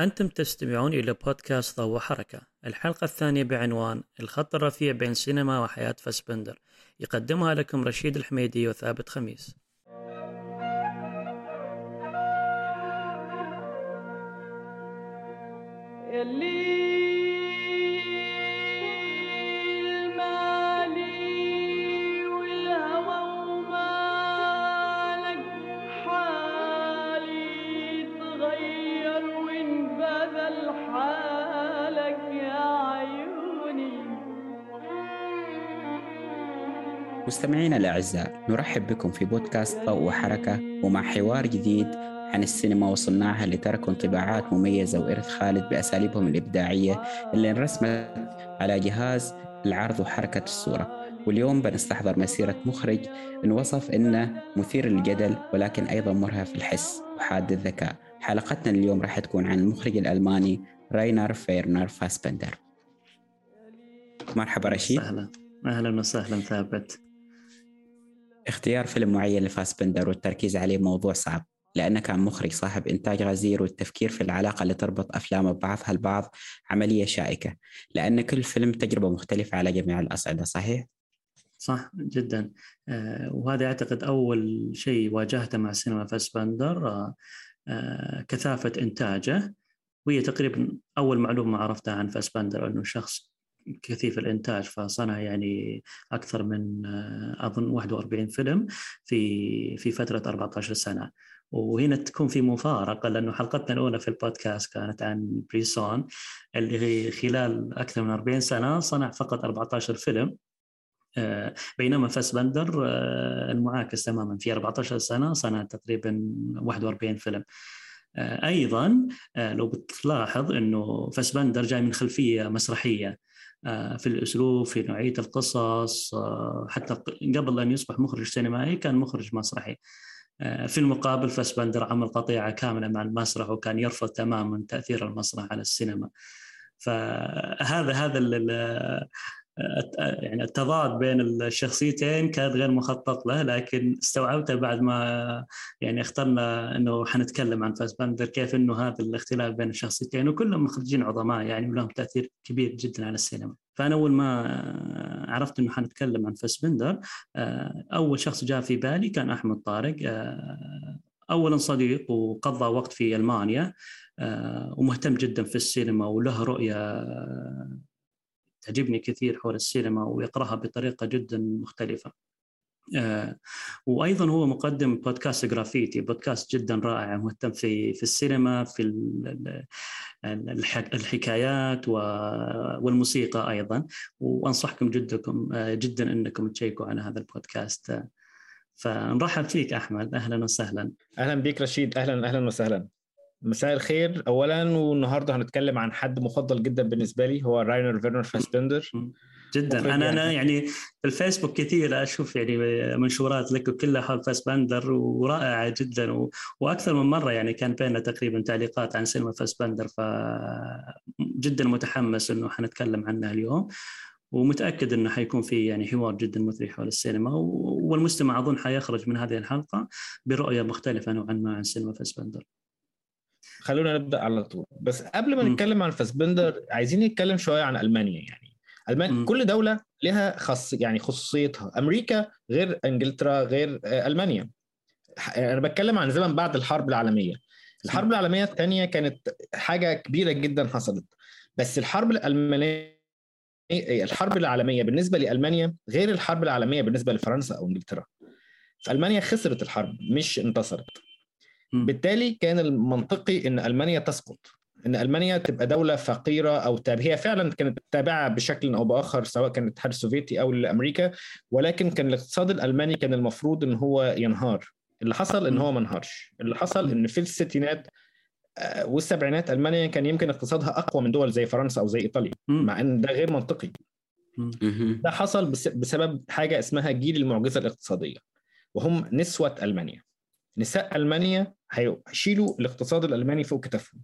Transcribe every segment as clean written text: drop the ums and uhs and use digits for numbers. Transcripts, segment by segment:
أنتم تستمعون إلى بودكاست ضوء وحركة، الحلقة الثانية بعنوان الخط الرفيع بين سينما وحياة فاسبندر، يقدمها لكم رشيد الحميدي وثابت خميس. مستمعينا الأعزاء، نرحب بكم في بودكاست ضوء وحركة، ومع حوار جديد عن السينما وصناعها اللي تركوا انطباعات مميزة وإرث خالد بأساليبهم الإبداعية اللي انرسمت على جهاز العرض وحركة الصورة. واليوم بنستحضر مسيرة مخرج انوصف إنه مثير للجدل ولكن أيضا مرهف الحس وحاد الذكاء. حلقتنا اليوم راح تكون عن المخرج الألماني راينر فيرنر فاسبندر. مرحبا رشيد. أهلا وسهلا ثابت. اختيار فيلم معين لفاسبندر والتركيز عليه موضوع صعب، لأنه كان مخرج صاحب إنتاج غزير، والتفكير في العلاقة اللي تربط أفلام بعضها البعض عملية شائكة، لأن كل فيلم تجربة مختلفة على جميع الأصعدة. صحيح؟ صح جدا، وهذا أعتقد أول شيء واجهته مع سينما فاسبندر، كثافة إنتاجه، وهي تقريبا أول معلومة عرفتها عن فاسبندر أنه شخص كثيف الإنتاج، فصنع يعني أكثر من أظن 41 فيلم في فترة 14 سنة. وهنا تكون في مفارقة، لأنه حلقتنا الأولى في البودكاست كانت عن بريسون اللي خلال أكثر من 40 سنة صنع فقط 14 فيلم، بينما فاسبندر المعاكس تماما، في 14 سنة صنع تقريبا 41 فيلم. أيضا لو بتلاحظ أنه فاسبندر جاي من خلفية مسرحية في الأسلوب، في نوعية القصص، حتى قبل أن يصبح مخرج سينمائي كان مخرج مسرحي. في المقابل فاسبندر عمل قطيعة كاملة مع المسرح، وكان يرفض تماما تأثير المسرح على السينما. فهذا يعني التضاد بين الشخصيتين كان غير مخطط له، لكن استوعبته بعد ما يعني اخترنا أنه حنتكلم عن فاسبندر، كيف أنه هذا الاختلاف بين الشخصيتين، وكلهم مخرجين عظماء يعني، ولهم تأثير كبير جدا على السينما. فأنا أول ما عرفت أنه حنتكلم عن فاسبندر، أول شخص جاء في بالي كان أحمد طارق. أولا صديق وقضى وقت في ألمانيا، ومهتم جدا في السينما، وله رؤية تعجبني كثير حول السينما، ويقرأها بطريقة جدا مختلفة. وأيضا هو مقدم بودكاست جرافيتي، بودكاست جدا رائع، مهتم في السينما، في الحكايات والموسيقى أيضا، وأنصحكم جدا أنكم تشيكوا على هذا البودكاست. فنرحب فيك أحمد، أهلا وسهلا. أهلا بك رشيد، أهلا وسهلا. مساء الخير أولاً. والنهاردة هنتكلم عن حد مفضل جداً بالنسبة لي، هو راينر فيرنر فاسبندر جداً. أنا يعني في الفيسبوك كثير أشوف يعني منشورات لك وكلها حول فاسبندر، ورائعة جداً، وأكثر من مرة يعني كان بيننا تقريباً تعليقات عن سينما فاسبندر، فجداً متحمس أنه حنتكلم عنها اليوم، ومتأكد أنه حيكون في يعني حوار جداً مثري حول السينما، والمستمع أظن حيخرج من هذه الحلقة برؤية مختلفة نوعاً ما عن سينما فاسبندر. خلونا نبدأ على طول. بس قبل ما نتكلم عن فاسبندر عايزين نتكلم شوية عن ألمانيا. يعني ألمانيا كل دولة لها خصوصيتها. أمريكا غير إنجلترا غير ألمانيا. أنا بتكلم عن زمن بعد الحرب العالمية. الحرب العالمية الثانية كانت حاجة كبيرة جدا حصلت، بس الحرب العالمية بالنسبة لألمانيا غير الحرب العالمية بالنسبة لفرنسا أو إنجلترا. فألمانيا خسرت الحرب مش انتصرت، بالتالي كان المنطقي أن ألمانيا تسقط، أن ألمانيا تبقى دولة فقيرة أو تابعة. هي فعلا كانت تابعة بشكل أو بآخر، سواء كانت الاتحاد السوفيتي أو الأمريكا، ولكن كان الاقتصاد الألماني كان المفروض أن هو ينهار. اللي حصل أن هو منهارش. اللي حصل أن في الستينات والسبعينات ألمانيا كان يمكن اقتصادها أقوى من دول زي فرنسا أو زي إيطاليا، مع أن ده غير منطقي. ده حصل بسبب حاجة اسمها جيل المعجزة الاقتصادية، وهم نسوة ألمانيا. نساء ألمانيا هيشيلوا الاقتصاد الألماني فوق كتفهم.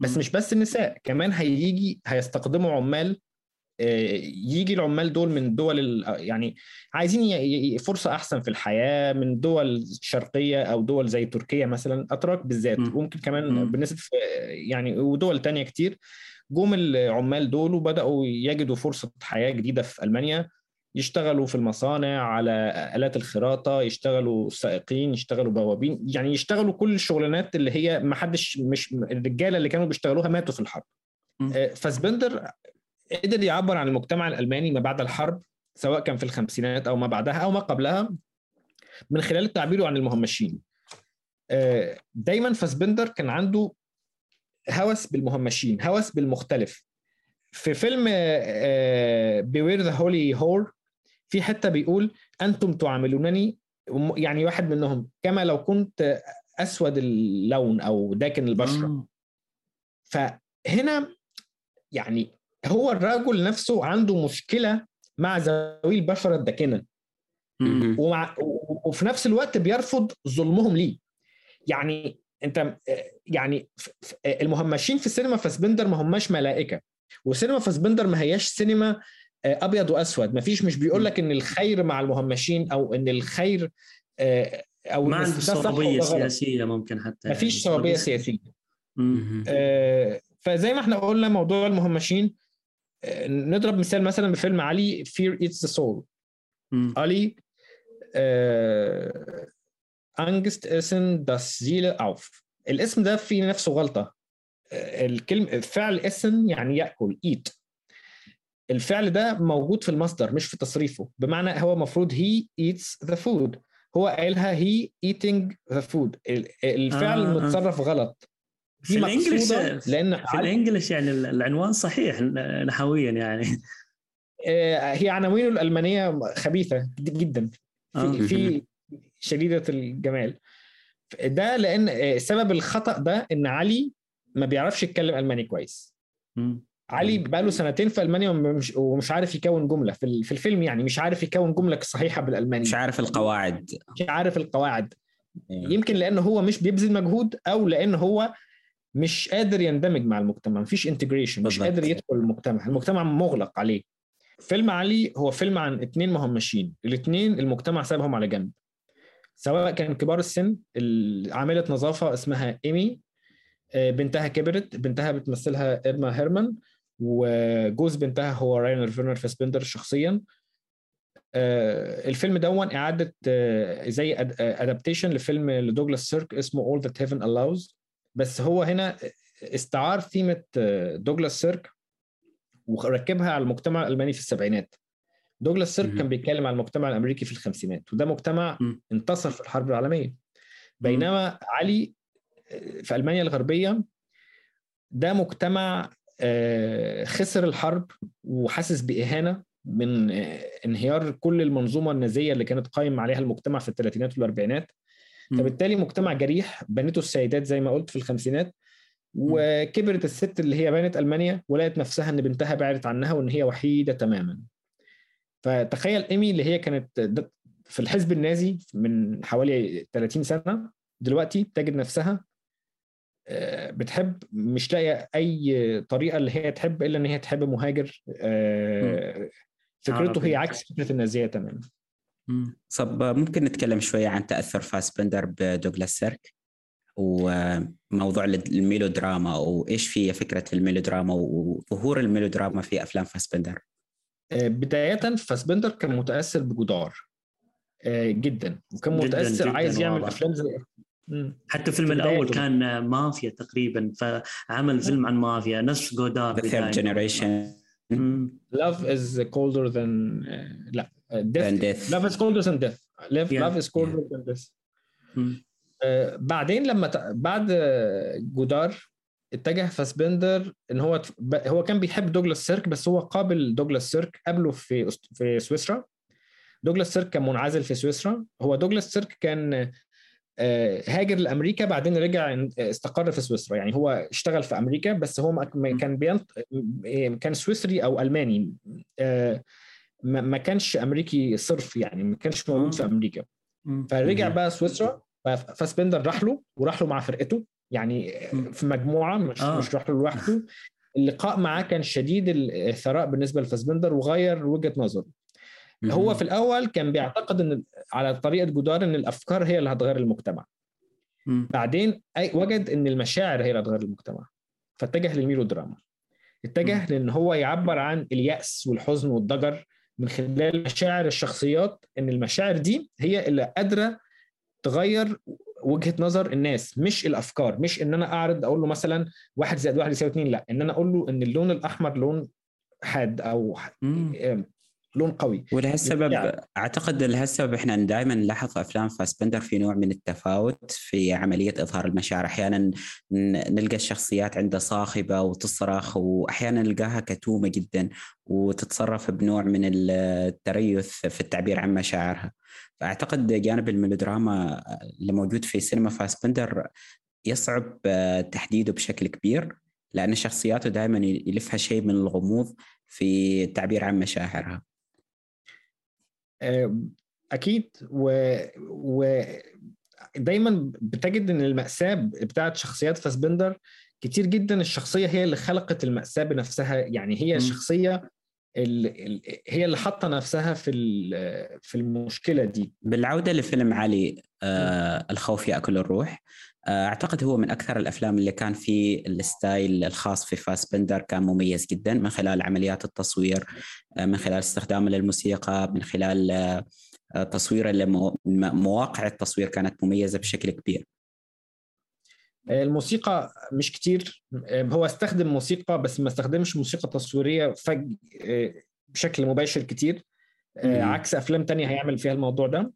بس مش بس النساء، كمان هيجي هيستقدموا عمال يجي العمال دول من دول يعني عايزين فرصة أحسن في الحياة من دول شرقية أو دول زي تركيا مثلا, أتراك بالذات وممكن كمان بالنسبة يعني ودول تانية كتير, جم العمال دول وبدأوا يجدوا فرصة حياة جديدة في ألمانيا, يشتغلوا في المصانع على آلات الخراطة, يشتغلوا سائقين, يشتغلوا بوابين, يعني يشتغلوا كل الشغلانات اللي هي ما حدش, مش الرجالة اللي كانوا بيشتغلوها ماتوا في الحرب. فاسبندر قدر يعبر عن المجتمع الألماني ما بعد الحرب, سواء كان في الخمسينات أو ما بعدها أو ما قبلها, من خلال تعبيره عن المهمشين. دايما فاسبندر كان عنده هوس بالمهمشين, هوس بالمختلف. في فيلم Beware the Holy Whore في حتة بيقول أنتم تعاملونني, يعني واحد منهم, كما لو كنت أسود اللون أو داكن البشرة. فهنا يعني هو الرجل نفسه عنده مشكلة مع ذوي البشرة الداكنة, وفي نفس الوقت بيرفض ظلمهم ليه. يعني أنت يعني المهمشين في السينما فاسبندر ما هماش ملائكة, وسينما فاسبندر ما هياش سينما أبيض وأسود. ما فيش, مش بيقولك إن الخير مع المهمشين أو إن الخير أو ما عندي صلابية سياسية ممكن, حتى ما فيش صلابية سياسية. فزي ما احنا قلنا موضوع المهمشين, نضرب مثال مثلا بفيلم علي Fear Eats the Soul. علي Angst essen das Seele auf. الاسم ده في نفسه غلطة. الكلمة فعل اسن يعني يأكل, eat. الفعل ده موجود في المصدر مش في تصريفه, بمعنى هو مفروض he eats the food, هو قالها he eating the food. الفعل متصرف غلط في الانجليش, لأن في الانجليش يعني العنوان صحيح نحويا, يعني هي عناوين الألمانية خبيثة جدا في شديدة الجمال. ده لأن سبب الخطأ ده إن علي ما بيعرفش يتكلم ألماني كويس. علي بقاله 2 في ألمانيا ومش عارف يكون جملة في الفيلم, يعني مش عارف يكون جملة صحيحة بالألماني, مش عارف القواعد. يمكن لأنه هو مش بيبذل مجهود, أو لأنه هو مش قادر يندمج مع المجتمع, مفيش انتجريشن, مش قادر يدخل المجتمع, المجتمع مغلق عليه. فيلم علي هو فيلم عن 2 مهمشين, ال2 المجتمع سابهم على جنب, سواء كان كبار السن. عاملة نظافة اسمها إيمي, بنتها كبرت, بنتها بتمثلها إيرما هيرمان, وجوز بنتها هو راينر فيرنر فاسبندر شخصيا. الفيلم دون إعادة زي أدابتيشن لفيلم لدوغلاس سيرك اسمه All That Heaven Allows, بس هو هنا استعار ثيمة دوغلاس سيرك وركبها على المجتمع الألماني في 1970s. دوغلاس سيرك كان بيتكلم على المجتمع الأمريكي في 1950s, وده مجتمع انتصر في الحرب العالمية, بينما علي في ألمانيا الغربية ده مجتمع خسر الحرب وحاسس بإهانة من انهيار كل المنظومة النازية اللي كانت قائم عليها المجتمع في 1930s وال1940s. فبالتالي مجتمع جريح بنته السيدات زي ما قلت في 1950s, وكبرت الست اللي هي بنت ألمانيا ولقت نفسها أن بنتها بعدت عنها وأن هي وحيدة تماما. فتخيل إيمي اللي هي كانت في الحزب النازي من حوالي 30 سنة دلوقتي, تجد نفسها بتحب, مش لاقيه اي طريقه اللي هي تحب الا ان هي تحب مهاجر, فكرته هي عكس فكره النازيه تماما. طب ممكن نتكلم شويه عن تاثر فاسبندر بدوغلاس سيرك وموضوع الميلودراما, وايش في فكره الميلودراما وظهور الميلودراما في افلام فاسبندر؟ بدايه فاسبندر كان متاثر بجودار جدا, وكان متاثر جداً عايز يعمل افلام زي حتى الفيلم الأول كان مافيا تقريبا, فعمل فيلم عن مافيا نفس جودار, The third generation. Love is colder than death. Love is colder than death. Love is colder than death. بعدين لما بعد جودار اتجه فاسبندر ان هو كان بيحب دوغلاس سيرك, بس هو قابل دوغلاس سيرك, قابله في سويسرا. دوغلاس سيرك كان منعزل في سويسرا, هو دوغلاس سيرك كان هاجر لأمريكا بعدين رجع استقر في سويسرا, يعني هو اشتغل في أمريكا بس هو كان سويسري أو ألماني, ما كانش أمريكي صرف, يعني ما كانش موجود في أمريكا. فرجع بقى سويسرا, فاسبندر راح له مع فرقته, يعني في مجموعة, مش راح له لوحده. اللقاء معاه كان شديد الثراء بالنسبة لفاسبندر وغير وجهة نظره. هو في الأول كان بيعتقد أن على طريقة جودار أن الأفكار هي اللي هتغير المجتمع. بعدين وجد أن المشاعر هي اللي هتغير المجتمع، فاتجه للميلودراما. اتجه لأن هو يعبر عن اليأس والحزن والضجر من خلال مشاعر الشخصيات، أن المشاعر دي هي اللي قادرة تغير وجهة نظر الناس مش الأفكار. مش إن أنا أعرض أقول له مثلا 1+1=2، لا، إن أنا أقول له إن اللون الأحمر لون حاد أو لون قوي. وله السبب يعني. أعتقد له السبب إحنا دائما نلاحظ أفلام فاسبندر في نوع من التفاوت في عملية إظهار المشاعر. أحيانا نلقى الشخصيات عندها صاخبة وتصرخ، وأحيانا نلقاها كتومة جدا وتتصرف بنوع من التريث في التعبير عن مشاعرها. فأعتقد جانب الميلودراما اللي موجود في سينما فاسبندر يصعب تحديده بشكل كبير، لأن شخصياته دائما يلفها شيء من الغموض في التعبير عن مشاعرها. أكيد، ودايما بتجد أن المأساة بتاعت شخصيات فاسبندر كتير جدا الشخصية هي اللي خلقت المأساة بنفسها. يعني هي الشخصية هي اللي حاطة نفسها في المشكلة دي. بالعودة لفيلم علي الخوف يأكل الروح، أعتقد هو من أكثر الأفلام اللي كان فيه الستايل الخاص في فاسبندر كان مميز جدا، من خلال عمليات التصوير، من خلال استخدامه للموسيقى، من خلال تصوير مواقع التصوير كانت مميزة بشكل كبير. الموسيقى مش كتير، هو استخدم موسيقى بس ما استخدمش موسيقى تصويرية بشكل مباشر كتير، عكس أفلام تانية هيعمل فيها الموضوع ده.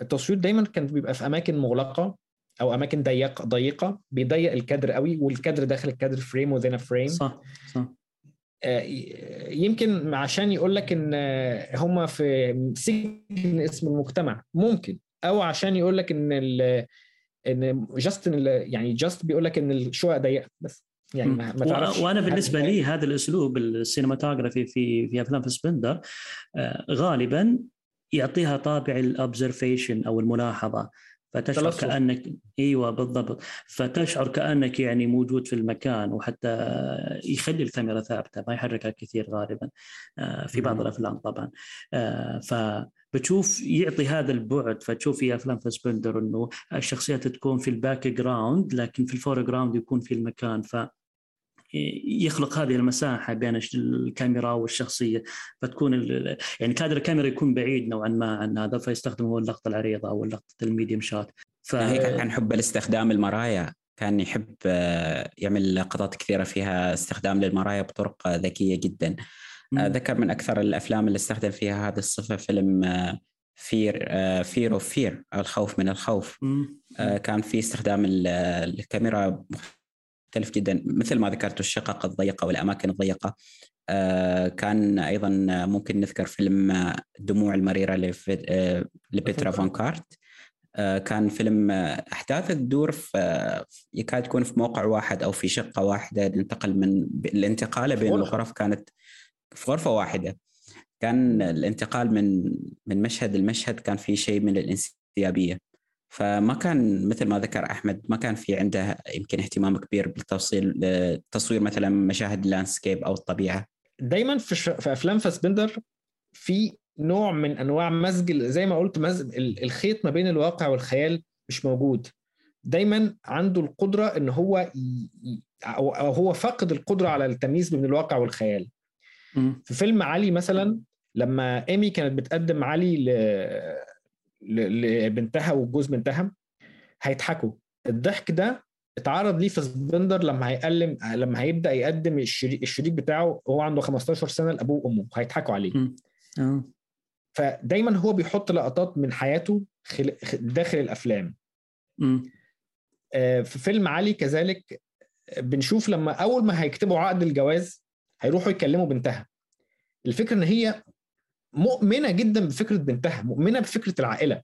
التصوير دايما كان بيبقى في أماكن مغلقة أو أماكن ضيقة، بيضيق الكادر قوي، والكادر داخل الكادر فريم وذين فريم. صح. يمكن عشان يقولك إن هما في سجن اسم المجتمع ممكن، أو عشان يقولك إن جاست بيقولك إن الشقة ضيقة بس، يعني ما تعرفش. وأنا بالنسبة لي هذا الأسلوب السينماتوغرافي في أفلام فاسبندر غالبا يعطيها طابع الأوبزرفيشن أو الملاحظة، فتشعر كأنك ايوه بالضبط، فتشعر كأنك يعني موجود في المكان، وحتى يخلي الكاميرا ثابته ما يحركها كثير غالبا في بعض الافلام طبعا. فبتشوف يعطي هذا البعد، فتشوف في افلام فاسبندر انه الشخصيات تكون في الباك جراوند لكن في الفور جراوند يكون في المكان، يخلق هذه المساحة بين الكاميرا والشخصية، فتكون يعني كادر الكاميرا يكون بعيد نوعا ما عن هذا، فيستخدم هو اللقطة العريضة أو اللقطة الميديم شات. هيك عن حب الاستخدام المرايا، كان يحب يعمل لقطات كثيرة فيها استخدام للمرايا بطرق ذكية جدا. ذكر من أكثر الأفلام اللي استخدم فيها هذه الصفة فيلم Fear أو الخوف من الخوف. كان في استخدام الكاميرا مختلف جدا، مثل ما ذكرت الشقق الضيقة والأماكن الضيقة. كان أيضا ممكن نذكر فيلم دموع المريرة لبيترا فون كارت. كان فيلم أحداث الدور يكاد تكون في موقع واحد أو في شقة واحدة، الانتقال بين الغرف كانت في غرفة واحدة. كان الانتقال من مشهد لمشهد كان في شيء من الانسيابية، فما كان مثل ما ذكر أحمد، ما كان في عنده يمكن اهتمام كبير بالتفصيل تصوير مثلا مشاهد اللاندسكيب أو الطبيعة. دايما في أفلام فاسبندر في نوع من أنواع مزج، زي ما قلت الخيط ما بين الواقع والخيال مش موجود. دايما عنده القدرة إن هو هو فاقد القدرة على التمييز بين الواقع والخيال. في فيلم علي مثلا، لما إيمي كانت بتقدم علي لبنتها وجوز بنتها، هيضحكوا. الضحك ده اتعرض ليه فاسبندر لما هيبدا يقدم الشريك بتاعه وهو عنده 15 سنه لابوه وامه، هيضحكوا عليه. فدايما هو بيحط لقطات من حياته داخل الافلام. في فيلم علي كذلك بنشوف لما اول ما هيكتبوا عقد الجواز هيروحوا يكلموا بنتها. الفكره ان هي مؤمنة جدا بفكرة بنتها، مؤمنة بفكرة العائلة.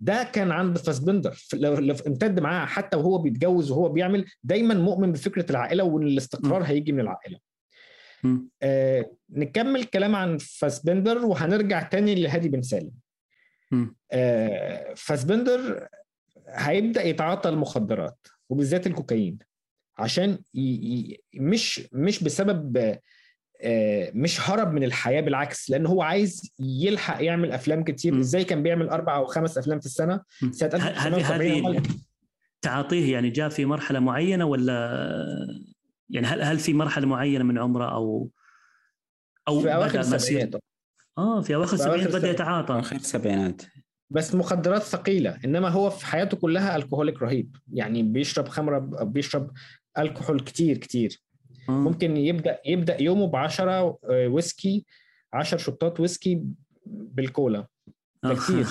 ده كان عند فاسبندر لو امتد معاه حتى وهو بيتجوز وهو بيعمل، دايما مؤمن بفكرة العائلة وان الاستقرار هيجي من العائلة. نكمل كلام عن فاسبندر وهنرجع تاني لهادي بن سالم. فاسبندر هيبدأ يتعاطى المخدرات وبالذات الكوكايين. عشان مش بسبب مش هرب من الحياة، بالعكس لأنه هو عايز يلحق يعمل أفلام كتير. إزاي كان بيعمل 4 أو 5 أفلام في السنة؟ هذه تعاطيه يعني جاء في مرحلة معينة، ولا يعني هل في مرحلة معينة من عمره أو في أواخر السبعينات؟ في أواخر السبعينات بدأ يتعاطى، أواخر السبعينات بس مخدرات ثقيلة، إنما هو في حياته كلها الكحوليك رهيب، يعني بيشرب خمرة، بيشرب الكحول كتير. ممكن يبدأ يومه ب10 ويسكي، 10 شطات ويسكي بالكولا كتير.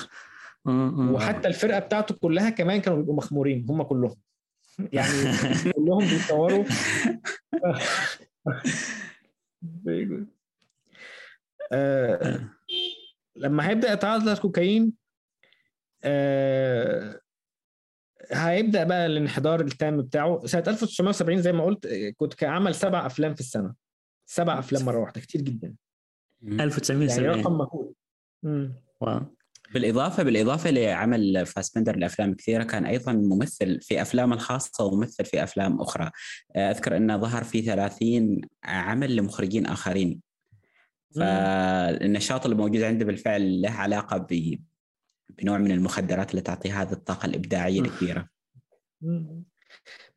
وحتى الفرقة بتاعته كلها كمان كانوا بيبقوا مخمورين، هم كلهم يعني كلهم بيصوروا لما هيبدأ يتعاطى الكوكايين هيبدأ بقى الانحدار التام بتاعه. سنة 1970 زي ما قلت كنت عمل 7 أفلام في السنة، 7 أفلام مرة واحدة، كتير جدا. 1970 يعني رقم مهول. بالإضافة لعمل فاسبندر الأفلام كثيرة، كان أيضا ممثل في أفلام الخاصة وممثل في أفلام أخرى. أذكر أنه ظهر في 30 عمل لمخرجين آخرين، فالنشاط اللي موجود عنده بالفعل له علاقة بنوع من المخدرات اللي تعطيه هذه الطاقة الإبداعية الكبيرة.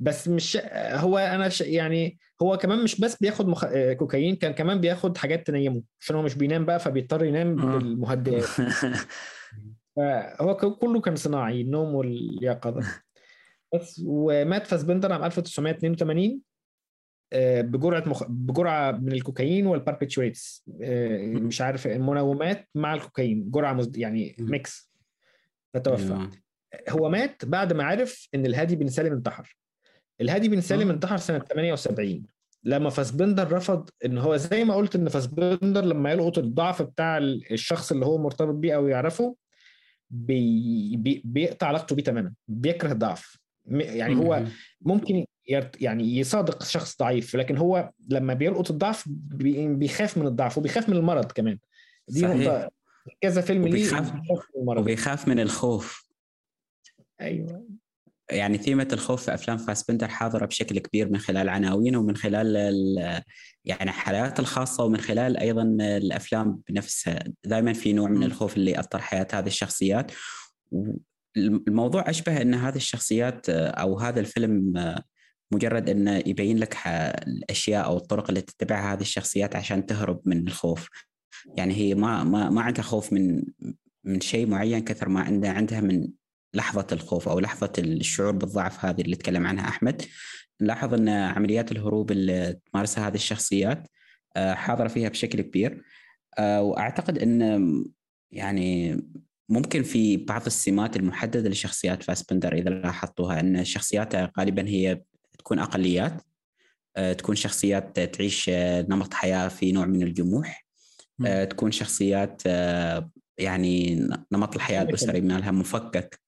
بس مش هو يعني هو كمان مش بس بياخد كوكايين، كان كمان بياخد حاجات تنيمه عشان هو مش بينام بقى، فبيضطر ينام بالمهدئات. هو كله كان صناعي، النوم واليقظة بس. ومات فاسبندر عام 1982 بجرعة من الكوكايين والباربيتوريتس، مش عارف المنومات مع الكوكايين، يعني ميكس، فتوفى. هو مات بعد ما عرف ان الهادي بن سالم انتحر. الهادي بن سالم انتحر سنة 78 لما فاسبندر رفض. ان هو زي ما قلت ان فاسبندر لما يلقط الضعف بتاع الشخص اللي هو مرتبط بيه او يعرفه بيقطع علاقته بيه تماما، بيكره الضعف. يعني هو ممكن يعني يصادق شخص ضعيف، لكن هو لما بيلقط الضعف بيخاف من الضعف وبيخاف من المرض كمان. دي نقطة كذا فيلم ليه، وبيخاف من الخوف. أيوة، يعني ثيمة الخوف في أفلام فاسبندر حاضرة بشكل كبير من خلال عناوينه، ومن خلال يعني حياته الخاصة، ومن خلال أيضا الأفلام بنفسها. دائما في نوع من الخوف اللي أثر حياة هذه الشخصيات. الموضوع أشبه أن هذه الشخصيات أو هذا الفيلم مجرد أنه يبين لك الأشياء أو الطرق اللي تتبعها هذه الشخصيات عشان تهرب من الخوف. يعني هي ما عندها خوف من شيء معين كثر ما عندها من لحظة الخوف أو لحظة الشعور بالضعف، هذه اللي تكلم عنها أحمد. نلاحظ أن عمليات الهروب اللي تمارسها هذه الشخصيات حاضرة فيها بشكل كبير. وأعتقد أن يعني ممكن في بعض السمات المحددة لشخصيات فاسبندر إذا لاحظتوها، أن شخصياتها غالبا هي تكون أقليات، تكون شخصيات تعيش نمط حياة في نوع من الجموح، تكون شخصيات يعني نمط الحياة الأسري مالها مفكك،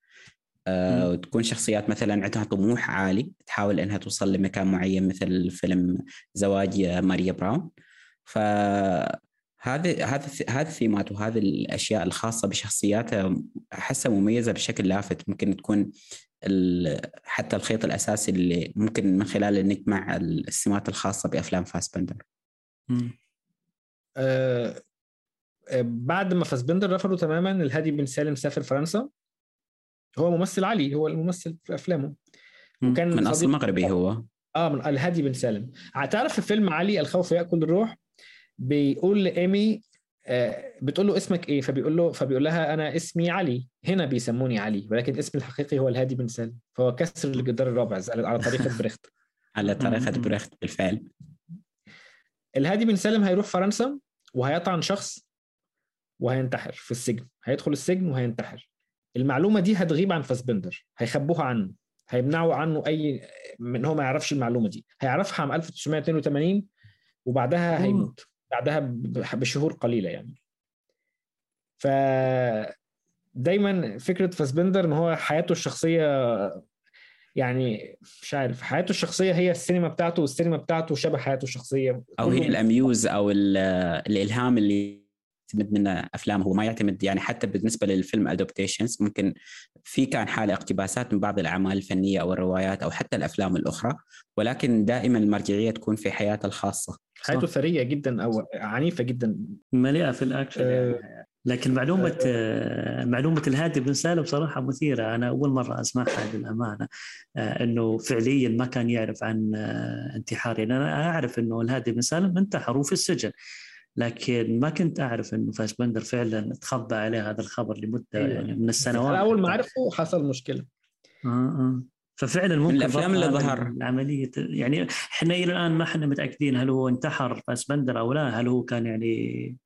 وتكون شخصيات مثلا عندها طموح عالي تحاول أنها توصل لمكان معين، مثل فيلم زواج ماريا براون. هذه الثيمات وهذه الأشياء الخاصة بشخصياتها أحسها مميزة بشكل لافت. ممكن تكون حتى الخيط الأساسي اللي ممكن من خلاله نجمع السمات الخاصة بأفلام فاسبندر. بعد ما فاسبندر رفضوا تماما، الهادي بن سالم سافر فرنسا. هو ممثل عالي، هو الممثل في أفلامه، وكان من أصل مغربي. هو من الهادي بن سالم. تعرف في فيلم علي الخوف يأكل الروح بيقول لإيمي، بتقول له اسمك إيه؟ فبيقول لها أنا اسمي علي، هنا بيسموني علي، ولكن اسم الحقيقي هو الهادي بن سالم. فهو كسر الجدار الرابع على طريقة بريخت. على طريقة بريخت بالفعل. الهادي بن سالم هيروح فرنسا وهيطعن شخص وهينتحر في السجن، هيدخل السجن وهينتحر. المعلومة دي هتغيب عن فاسبندر، هيخبوها عنه، هيمنعوا عنه أي من هو ما يعرفش المعلومة دي. هيعرفها عام 1982 وبعدها هيموت، بعدها بشهور قليلة يعني. فدايما فكرة فاسبندر ان هو حياته الشخصية، يعني مش عارف، حياته الشخصية هي السينما بتاعته، والسينما بتاعته شبه حياته الشخصية، أو هي الأميوز أو الإلهام اللي يعتمد منه أفلام، هو ما يعتمد يعني حتى بالنسبة للفيلم أدوبتيشنز ممكن في كان حالة اقتباسات من بعض الأعمال الفنية أو الروايات أو حتى الأفلام الأخرى، ولكن دائما المرجعية تكون في حياته الخاصة. حياته ثرية جدا أو عنيفة جدا، مليئة في الأكشن لكن معلومة الهادي بن سالم بصراحة مثيرة. أنا أول مرة أسمعها للأمانة، أنه فعليا ما كان يعرف عن انتحاره. أنا أعرف أنه الهادي بن سالم انتحر في السجن، لكن ما كنت أعرف أنه فاسبندر فعلا تخبى عليه هذا الخبر لمدة يعني من السنوات. أول ما عرفه حصل مشكلة. ففعلا ممكن الأفلام اللي ظهر عملية، يعني إحنا إلى الآن ما إحنا متأكدين هل هو انتحر فاسبندر أو لا، هل هو كان يعني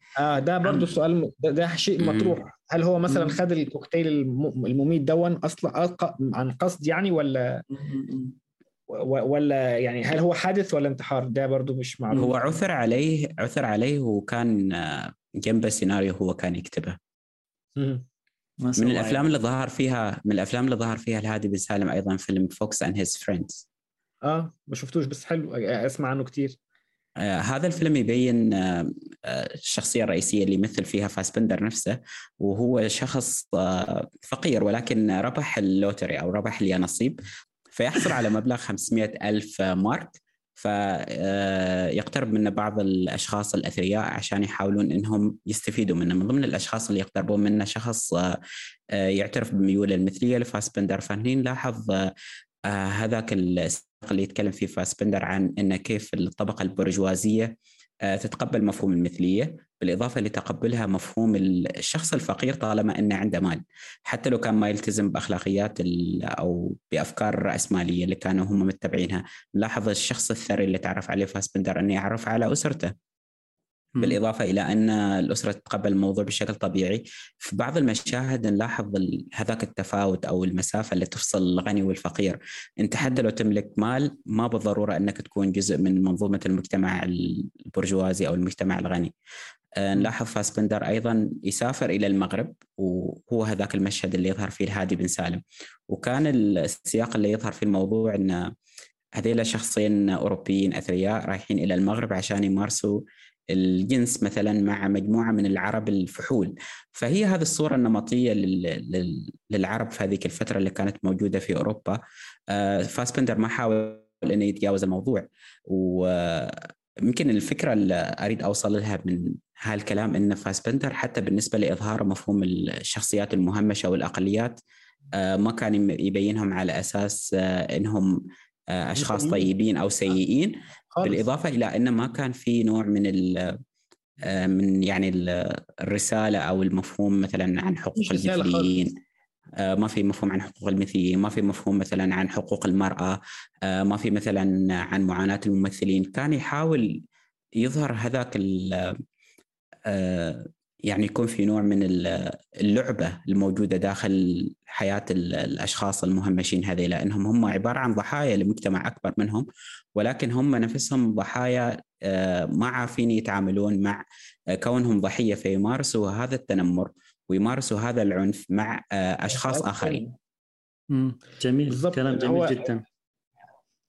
ده برضو سؤال، ده شيء مطروح. هل هو مثلا خد الكوكتيل المميت دون أصلا عن قصد يعني ولا يعني هل هو حادث ولا انتحار؟ ده برضو مش معروف. هو عثر عليه وكان جنبه سيناريو هو كان يكتبه. من الافلام اللي ظهر فيها الهادي بن سالم ايضا فيلم فوكس اند هيز فريندز. ما شفتوش بس حلو، اسمع عنه كتير. هذا الفيلم يبين الشخصية الرئيسية اللي يمثل فيها فاسبندر نفسه، وهو شخص فقير ولكن ربح اللوتري او ربح اليانصيب، فيحصل على مبلغ 500,000 مارك. فيقترب منه بعض الأشخاص الأثرياء عشان يحاولون أنهم يستفيدوا منه. من ضمن الأشخاص اللي يقتربون منه شخص يعترف بميوله المثلية لفاسبندر. فهنا نلاحظ هذاك السياق اللي يتكلم فيه فاسبندر عن أن كيف الطبقة البرجوازية تتقبل مفهوم المثلية، بالإضافة لتقبلها مفهوم الشخص الفقير طالما أنه عنده مال، حتى لو كان ما يلتزم بأخلاقيات أو بأفكار الرأسمالية اللي كانوا هم متبعينها. نلاحظ الشخص الثري اللي تعرف عليه فاسبندر أنه يعرف على أسرته، بالإضافة إلى أن الأسرة تتقبل الموضوع بشكل طبيعي. في بعض المشاهد نلاحظ هذاك التفاوت أو المسافة اللي تفصل الغني والفقير. أنت حتى لو تملك مال ما بالضرورة أنك تكون جزء من منظومة المجتمع البرجوازي أو المجتمع الغني. نلاحظ فاسبندر أيضا يسافر إلى المغرب، وهو هذاك المشهد اللي يظهر فيه الهادي بن سالم. وكان السياق اللي يظهر في الموضوع أن هذيلا شخصين أوروبيين أثرياء رايحين إلى المغرب عشان يمارسوا الجنس مثلا مع مجموعة من العرب الفحول. فهي هذه الصورة النمطية للعرب في هذه الفترة اللي كانت موجودة في أوروبا. فاسبندر ما حاول أن يتجاوز الموضوع، ويمكن الفكرة اللي أريد أوصل لها من هالكلام أن فاسبندر حتى بالنسبة لإظهار مفهوم الشخصيات المهمشة والأقليات ما كان يبينهم على أساس أنهم أشخاص طيبين أو سيئين، بالإضافة إلى أن ما كان في نوع من يعني الرسالة أو المفهوم مثلا عن حقوق المثليين. ما في مفهوم عن حقوق المثليين، ما في مفهوم مثلا عن حقوق المرأة، ما في مثلا عن معاناة الممثلين. كان يحاول يظهر هذاك يعني يكون في نوع من اللعبة الموجودة داخل حياة الأشخاص المهمشين هذه، لأنهم هم عبارة عن ضحايا لمجتمع أكبر منهم، ولكن هم نفسهم ضحايا ما عارفين يتعاملون مع كونهم ضحية، فيمارسوا هذا التنمر ويمارسوا هذا العنف مع أشخاص آخرين. جميل، كلام جميل جدا.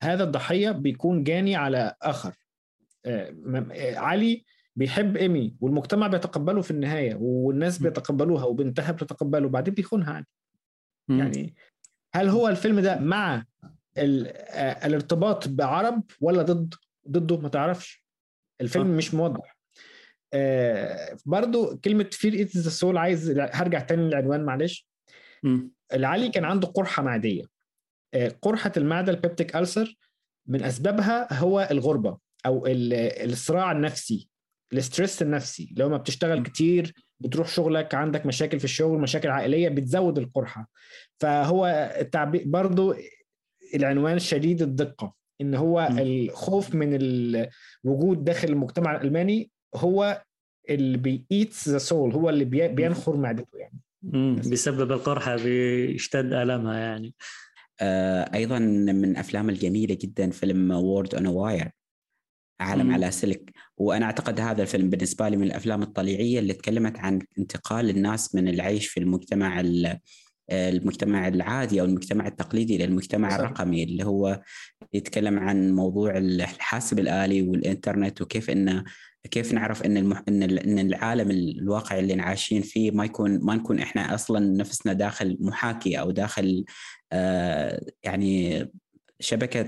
هذا الضحية بيكون جاني على آخر. علي بيحب إيمي والمجتمع بيتقبله في النهاية، والناس بيتقبلوها وبنتها بتتقبله، وبعدين بيخونها. يعني هل هو الفيلم ده مع الارتباط بعرب ولا ضده؟ ما تعرفش، الفيلم مش موضح. برضو كلمة Fear Eats the Soul، عايز هرجع تاني للعنوان معلش. العلي كان عنده قرحة معدية، قرحة المعدة البيبتيك ألسر، من أسبابها هو الغربة أو الصراع النفسي، الاسترس النفسي. لو ما بتشتغل كتير، بتروح شغلك، عندك مشاكل في الشغل، مشاكل عائلية، بتزود القرحة. فهو التعبير برضو العنوان شديد الدقة، إن هو الخوف من الوجود داخل المجتمع الألماني هو اللي بيئيتس ذا سول، هو اللي بينخر معدته يعني. بسبب القرحة بيشتد ألمها يعني. أيضا من أفلام الجميلة جدا فيلم World on a Wire، عالم على سلك. وأنا أعتقد هذا الفيلم بالنسبة لي من الأفلام الطليعية اللي تكلمت عن انتقال الناس من العيش في المجتمع العادي أو المجتمع التقليدي للمجتمع الرقمي، اللي هو يتكلم عن موضوع الحاسب الآلي والإنترنت، وكيف أن كيف نعرف ان العالم الواقع اللي عايشين فيه ما نكون احنا اصلا نفسنا داخل محاكي او داخل يعني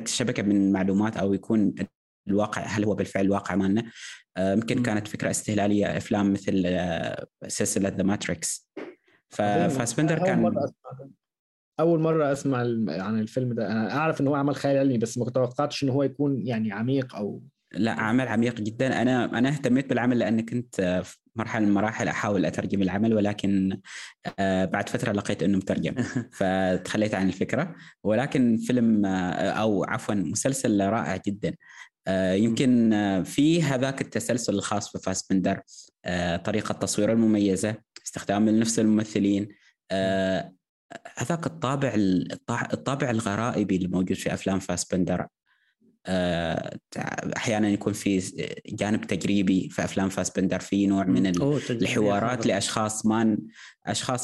شبكه من معلومات، او يكون الواقع هل هو بالفعل واقع مالنا. ممكن كانت فكره استهلاليه افلام مثل سلسله ذا ماتريكس. فاسبندر كان اول مره اسمع عن الفيلم ده. انا اعرف ان هو عمل خيال علمي بس ما توقعتش ان هو يكون يعني عميق او لا، عمل عميق جدا. انا اهتميت بالعمل لان كنت في مرحله من المراحل احاول اترجم العمل، ولكن بعد فتره لقيت انه مترجم فتخليت عن الفكره. ولكن فيلم او عفوا مسلسل رائع جدا. يمكن في هذاك التسلسل الخاص بفاسبندر، طريقه التصوير المميزه، استخدام نفس الممثلين، هذاك الطابع الغرائبي الموجود في افلام فاسبندر. أحياناً يكون في جانب تجريبي في أفلام فاسبندر، في نوع من الحوارات لأشخاص ما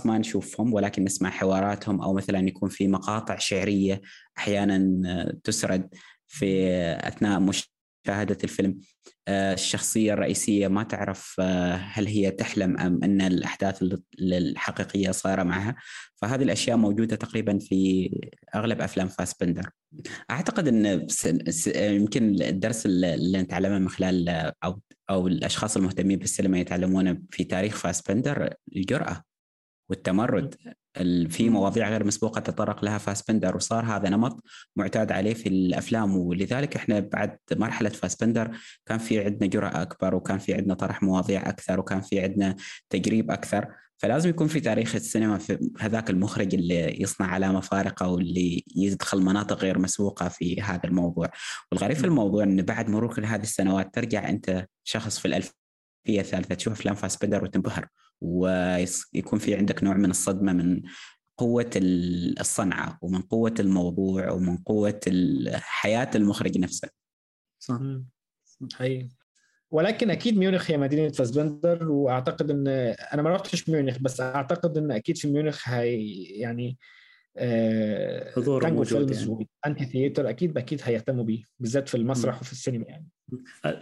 نشوفهم ولكن نسمع حواراتهم، أو مثلاً يكون في مقاطع شعرية أحياناً تسرد في أثناء مشاهدة الفيلم. الشخصية الرئيسية ما تعرف هل هي تحلم أم أن الأحداث الحقيقية صار معها. فهذه الأشياء موجودة تقريبا في أغلب أفلام فاسبندر. أعتقد أن يمكن الدرس اللي نتعلمه من خلال أو الأشخاص المهتمين بالسينما يتعلمونه في تاريخ فاسبندر الجرأة والتمرد. في مواضيع غير مسبوقة تطرق لها فاسبندر، وصار هذا نمط معتاد عليه في الأفلام، ولذلك إحنا بعد مرحلة فاسبندر كان في عندنا جرأة أكبر، وكان في عندنا طرح مواضيع أكثر، وكان في عندنا تجريب أكثر. فلازم يكون في تاريخ السينما في هذاك المخرج اللي يصنع علامة فارقة واللي يدخل مناطق غير مسبوقة في هذا الموضوع. والغريب في الموضوع إن بعد مرور كل هذه السنوات ترجع أنت شخص في الألفية الثالثة تشوف أفلام فاسبندر وتنبهر، ويكون في عندك نوع من الصدمة من قوة الصنعة ومن قوة الموضوع ومن قوة حياة المخرج نفسه. صح حقيقي. ولكن أكيد ميونخ هي مدينة فاسبندر، وأعتقد أن أنا ما رحتش ميونخ، بس أعتقد أن أكيد في ميونخ يعني حضور موجود يعني. أنتي ثياتر أكيد هيهتموا بيه بالذات في المسرح وفي السينما يعني.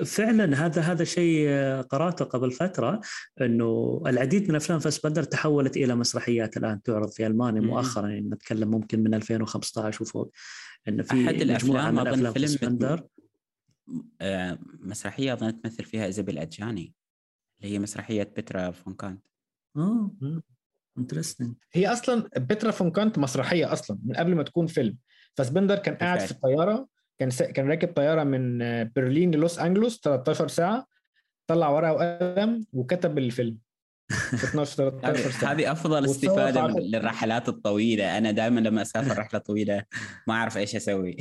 فعلا هذا شيء قرأته قبل فترة، أنه العديد من أفلام فاسبندر تحولت إلى مسرحيات الآن تعرض في ألمانيا مؤخرا. يعني نتكلم ممكن من 2015 وفوق، أن في أحد الأفلام أظن فيلم فاسبندر مسرحية أظن تمثل فيها إيزابيل أدجاني، اللي هي مسرحية بيترا فون كانت. هي أصلا بيترا فون كانت مسرحية أصلا من قبل ما تكون فيلم. فاسبندر كان قاعد في الطيارة، كان راكب طيارة من برلين للوس أنجلوس 13 ساعة، طلع ورقة وقلم وكتب الفيلم في 12-13 ساعة. هذه أفضل استفادة للرحلات الطويلة. أنا دائما لما أسافر رحلة طويلة ما أعرف إيش أسوي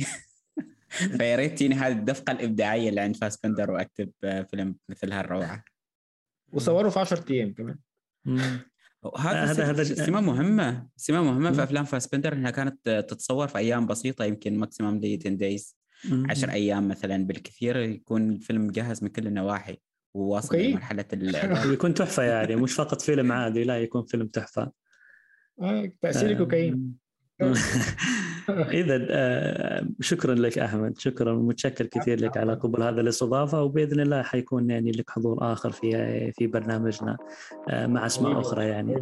فياريتني هذه الدفقة الإبداعية اللي عند فاسبندر وأكتب فيلم مثل هالروعة. وصوره في 10 أيام كمان. هذا سمة مهمة في أفلام فاسبندر إنها كانت تتصور في أيام بسيطة، يمكن ماكسيمم دي 10 دايز 10 أيام مثلا بالكثير، يكون الفيلم جاهز من كل النواحي وواصل لمرحلة يكون تحفة يعني، مش فقط فيلم عادي، لا يكون فيلم تحفة. تأثير كوكايين. إذن شكرا لك أحمد، شكرا ومتشكر كثير لك على قبول هذا الاستضافة، وبإذن الله حيكون يعني لك حضور آخر في برنامجنا مع أسماء أخرى يعني.